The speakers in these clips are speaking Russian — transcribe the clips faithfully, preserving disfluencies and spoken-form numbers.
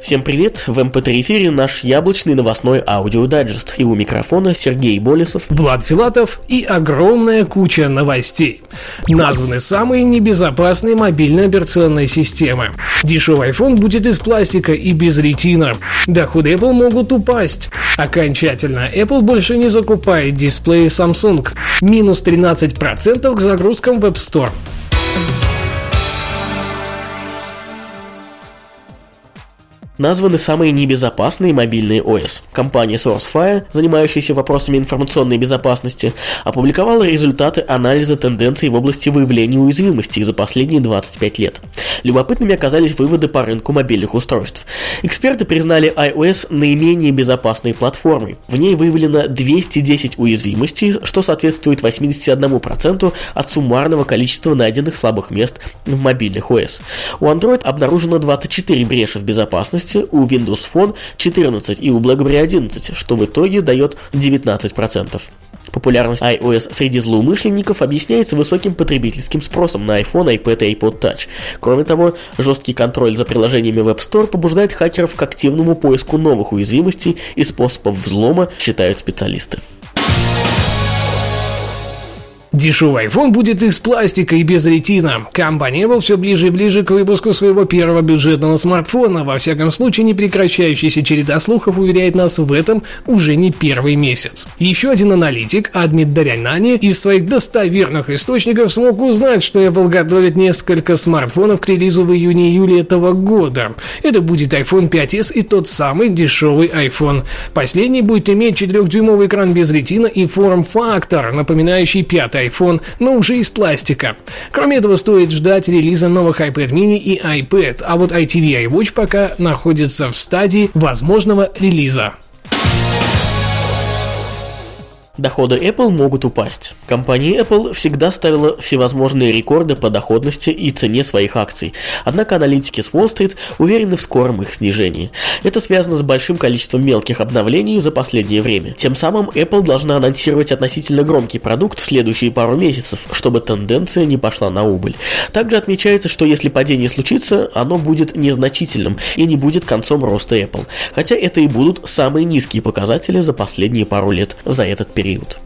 Всем привет! В эм пэ три эфире наш яблочный новостной аудиодайджест. И у микрофона Сергей Болесов, Влад Филатов и огромная куча новостей. Названы самые небезопасные мобильные операционные системы. Дешевый iPhone будет из пластика и без ретина. Доходы Apple могут упасть. Окончательно Apple больше не закупает дисплеи Samsung. Минус тринадцать процентов к загрузкам в App Store. Названы самые небезопасные мобильные ОС. Компания Sourcefire, занимающаяся вопросами информационной безопасности, опубликовала результаты анализа тенденций в области выявления уязвимостей за последние двадцать пять лет. Любопытными оказались выводы по рынку мобильных устройств. Эксперты признали iOS наименее безопасной платформой. В ней выявлено двести десять уязвимостей, что соответствует восемьдесят один процент от суммарного количества найденных слабых мест в мобильных ОС. У Android обнаружено двадцать четыре бреши в безопасности, у Windows Phone четырнадцать и у BlackBerry одиннадцать, что в итоге дает девятнадцать процентов. Популярность iOS среди злоумышленников объясняется высоким потребительским спросом на iPhone, iPad и iPod Touch. Кроме того, жесткий контроль за приложениями в App Store побуждает хакеров к активному поиску новых уязвимостей и способов взлома, считают специалисты. Дешевый iPhone будет из пластика и без ретина. Компания Apple все ближе и ближе к выпуску своего первого бюджетного смартфона. Во всяком случае, непрекращающаяся череда слухов уверяет нас в этом уже не первый месяц. Еще один аналитик, Адмит Дарянани, из своих достоверных источников смог узнать, что Apple готовит несколько смартфонов к релизу в июне-июле этого года. Это будет iPhone пять эс и тот самый дешевый iPhone. Последний будет иметь четырёхдюймовый экран без ретина и форм-фактор, напоминающий пятый iPhone, но уже из пластика. Кроме этого, стоит ждать релиза новых iPad mini и iPad, а вот iTV и iWatch пока находятся в стадии возможного релиза. Доходы Apple могут упасть. Компания Apple всегда ставила всевозможные рекорды по доходности и цене своих акций. Однако аналитики с Wall Street уверены в скором их снижении. Это связано с большим количеством мелких обновлений за последнее время. Тем самым Apple должна анонсировать относительно громкий продукт в следующие пару месяцев, чтобы тенденция не пошла на убыль. Также отмечается, что если падение случится, оно будет незначительным и не будет концом роста Apple. Хотя это и будут самые низкие показатели за последние пару лет за этот период. период.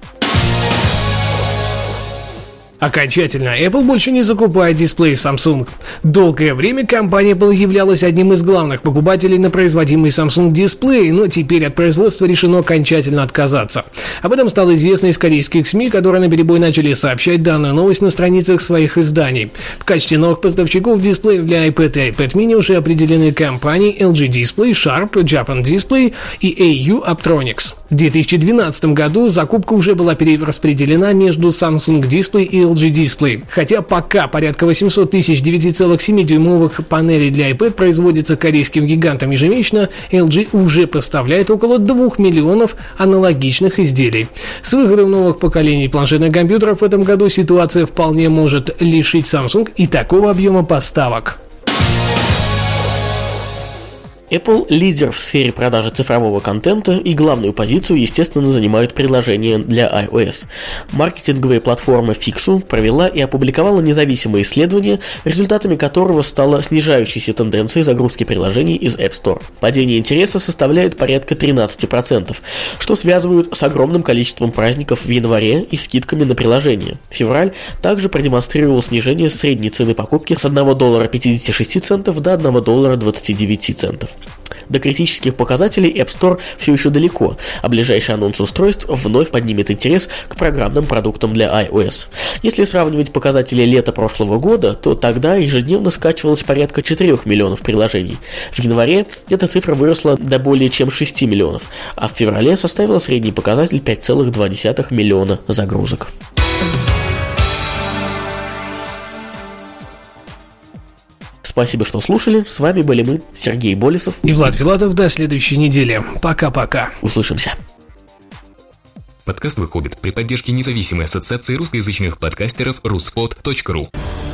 Окончательно Apple больше не закупает дисплей Samsung. Долгое время компания Apple являлась одним из главных покупателей на производимый Samsung Display, но теперь от производства решено окончательно отказаться. Об этом стало известно из корейских СМИ, которые наперебой начали сообщать данную новость на страницах своих изданий. В качестве новых поставщиков дисплеев для iPad и iPad mini уже определены компании эл джи Display, Sharp, Japan Display и эй ю Optronics. В две тысячи двенадцатом году закупка уже была перераспределена между Samsung Display и эл джи Display. Хотя пока порядка восемьсот тысяч девять целых семь десятых дюймовых панелей для iPad производится корейским гигантом ежемесячно, эл джи уже поставляет около двух миллионов аналогичных изделий. С выходом новых поколений планшетных компьютеров в этом году ситуация вполне может лишить Samsung и такого объема поставок. Apple – лидер в сфере продажи цифрового контента, и главную позицию, естественно, занимают приложения для iOS. Маркетинговая платформа Fixu провела и опубликовала независимое исследование, результатами которого стала снижающаяся тенденция загрузки приложений из App Store. Падение интереса составляет порядка тринадцать процентов, что связывают с огромным количеством праздников в январе и скидками на приложения. Февраль также продемонстрировал снижение средней цены покупки с один доллар пятьдесят шесть центов до один доллар двадцать девять центов. До критических показателей App Store все еще далеко, а ближайший анонс устройств вновь поднимет интерес к программным продуктам для iOS. Если сравнивать показатели лета прошлого года, то тогда ежедневно скачивалось порядка четырёх миллионов приложений. В январе эта цифра выросла до более чем шести миллионов, а в феврале составила средний показатель пять целых два десятых миллиона загрузок. Спасибо, что слушали. С вами были мы, Сергей Болесов и Влад Филатов. До следующей недели. Пока-пока. Услышимся. Подкаст выходит при поддержке независимой ассоциации русскоязычных подкастеров руспод точка ру.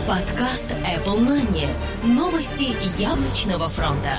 Подкаст Apple Money. Новости яблочного фронта.